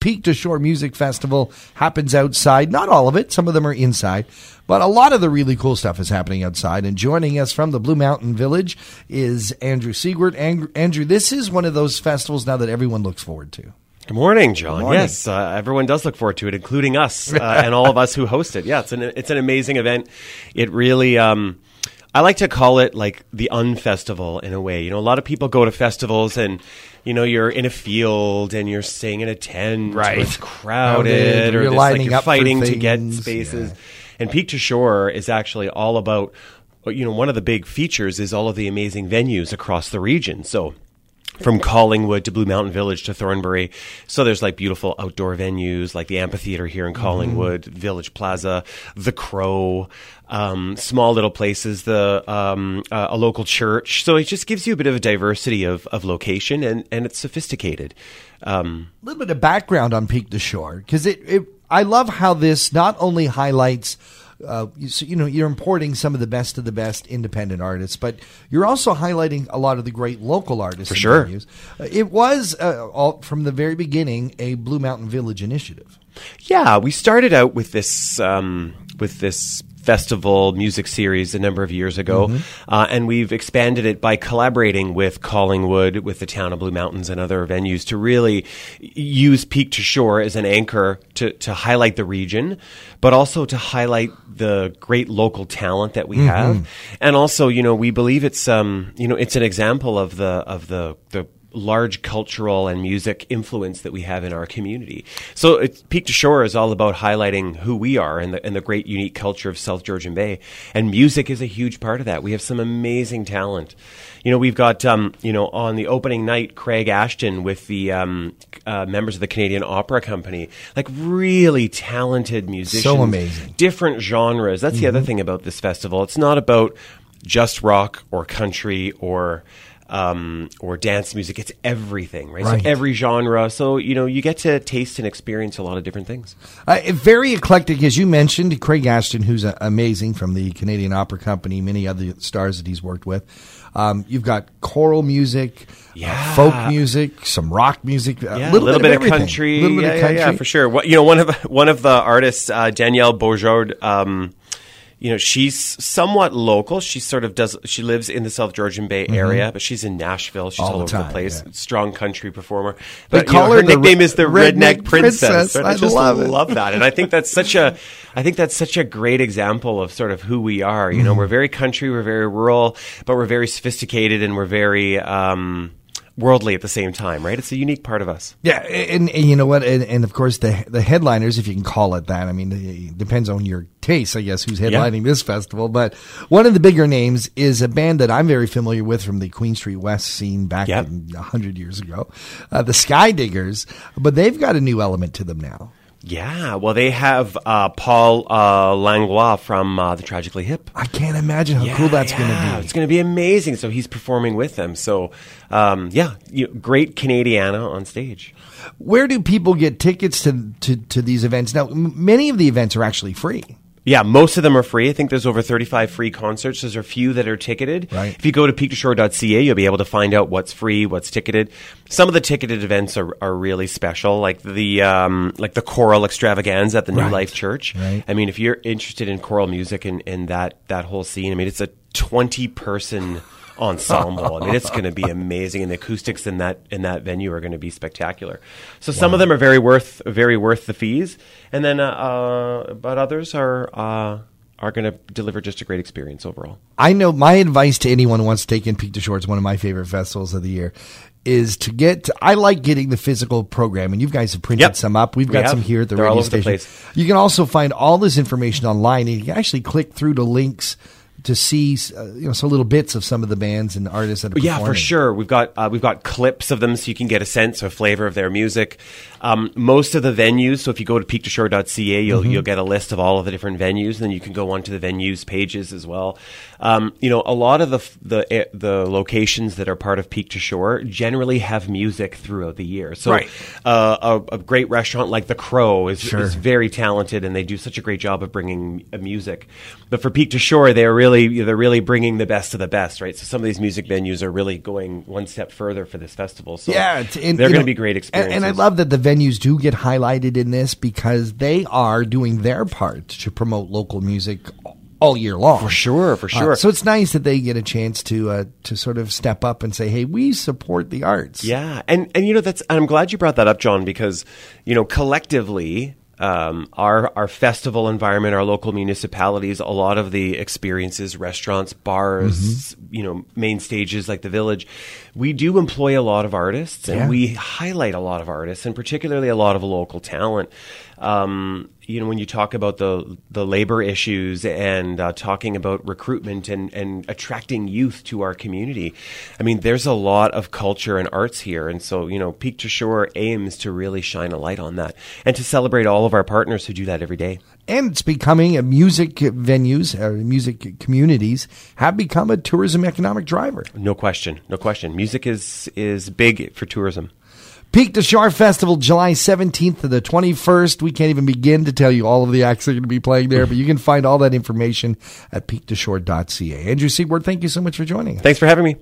Peak to Shore Music Festival happens outside. Not all of it. Some of them are inside. But a lot of the really cool stuff is happening outside. And joining us from the Blue Mountain Village is Andrew Siegwart. Andrew, this is one of those festivals now that everyone looks forward to. Good morning, John. Good morning. Yes, everyone does look forward to it, including us and all of us who host it. Yeah, it's an amazing event. It really... I like to call it like the unfestival in a way. You know, a lot of people go to festivals and, you know, you're in a field and you're staying in a tent. Right. It's crowded or you're fighting to get spaces. Yeah. And Peak to Shore is actually all about, you know, one of the big features is all of the amazing venues across the region. So from Collingwood to Blue Mountain Village to Thornbury. So there's like beautiful outdoor venues like the amphitheater here in Collingwood, Village Plaza, The Crow, small little places, a local church. So it just gives you a bit of a diversity of location and it's sophisticated. A little bit of background on Peak to Shore because I love how this not only highlights you're importing some of the best independent artists, but you're also highlighting a lot of the great local artists. For sure. Venues. It was, all, from the very beginning, a Blue Mountain Village initiative. Yeah, we started out with this festival music series a number of years ago, and we've expanded it by collaborating with Collingwood, with the town of Blue Mountains and other venues to really use Peak to Shore as an anchor to highlight the region, but also to highlight the great local talent that we have. And also, you know, we believe it's an example of the large cultural and music influence that we have in our community. So Peak to Shore is all about highlighting who we are and the great unique culture of South Georgian Bay. And music is a huge part of that. We have some amazing talent. You know, we've got, on the opening night, Craig Ashton with the members of the Canadian Opera Company, like really talented musicians. So amazing. Different genres. That's the other thing about this festival. It's not about just rock or country or dance music. It's everything, right? So every genre. So, you know, you get to taste and experience a lot of different things. Very eclectic, as you mentioned. Craig Ashton, who's amazing, from the Canadian Opera Company, many other stars that he's worked with. You've got choral music, folk music, some rock music, a little bit of country. Yeah, for sure. What, you know, one of the artists, Danielle Bourgeaud, you know, she's somewhat local. She she lives in the South Georgian Bay area, but she's in Nashville. She's all over the place. Yeah. Strong country performer. But her nickname is the Redneck Princess. Right? I just love that. And I think that's such a great example of sort of who we are. You know, we're very country, we're very rural, but we're very sophisticated and we're very worldly at the same time, right? It's a unique part of us. Yeah, and you know what? And of course, the headliners, if you can call it that. I mean, it depends on your taste, I guess, who's headlining this festival. But one of the bigger names is a band that I'm very familiar with from the Queen Street West scene back 100 years ago, the Skydiggers. But they've got a new element to them now. Yeah, well, they have Paul Langlois from The Tragically Hip. I can't imagine how cool that's going to be. It's going to be amazing. So he's performing with them. So, great Canadiana on stage. Where do people get tickets to these events? Now, many of the events are actually free. Yeah, most of them are free. I think there's over 35 free concerts. There's a few that are ticketed. Right. If you go to peaktoshore.ca, you'll be able to find out what's free, what's ticketed. Some of the ticketed events are really special, like the choral extravaganza at the New Life Church. Right. I mean, if you're interested in choral music and that whole scene, I mean, it's a 20-person ensemble. I mean, it's going to be amazing, and the acoustics in that venue are going to be spectacular. So some of them are very worth the fees, and then but others are going to deliver just a great experience overall. I know my advice to anyone who wants to take in Peak to Shore, it's one of my favorite festivals of the year, is I like getting the physical program, and you guys have printed some up. We got some here at the radio station. They're all over the place. You can also find all this information online, and you can actually click through to links to see, some little bits of some of the bands and artists that are performing. Yeah, for sure. We've got clips of them, so you can get a sense or flavor of their music. Most of the venues, so if you go to peaktoshore.ca, you'll get a list of all of the different venues, and then you can go onto the venues pages as well. A lot of the locations that are part of Peak to Shore generally have music throughout the year. So a great restaurant like The Crow is very talented, and they do such a great job of bringing music. But for Peak to Shore, they're really they're really bringing the best of the best, right? So some of these music venues are really going one step further for this festival. So yeah, and, they're going to be great experiences. And I love that the venues do get highlighted in this because they are doing their part to promote local music all year long. For sure. So it's nice that they get a chance to sort of step up and say, hey, we support the arts. Yeah. And you know, I'm glad you brought that up, John, because, you know, collectively, our festival environment, our local municipalities, a lot of the experiences, restaurants, bars, mm-hmm. you know, main stages like the Village, we do employ a lot of artists and we highlight a lot of artists and particularly a lot of local talent. You know, when you talk about the labor issues and talking about recruitment and attracting youth to our community, I mean, there's a lot of culture and arts here. And so, you know, Peak to Shore aims to really shine a light on that and to celebrate all of our partners who do that every day. And it's becoming music communities have become a tourism economic driver. No question. Music is big for tourism. Peak to Shore Festival, July 17th to the 21st. We can't even begin to tell you all of the acts that are going to be playing there, but you can find all that information at peaktoshore.ca. Andrew Siegwart, thank you so much for joining us. Thanks for having me.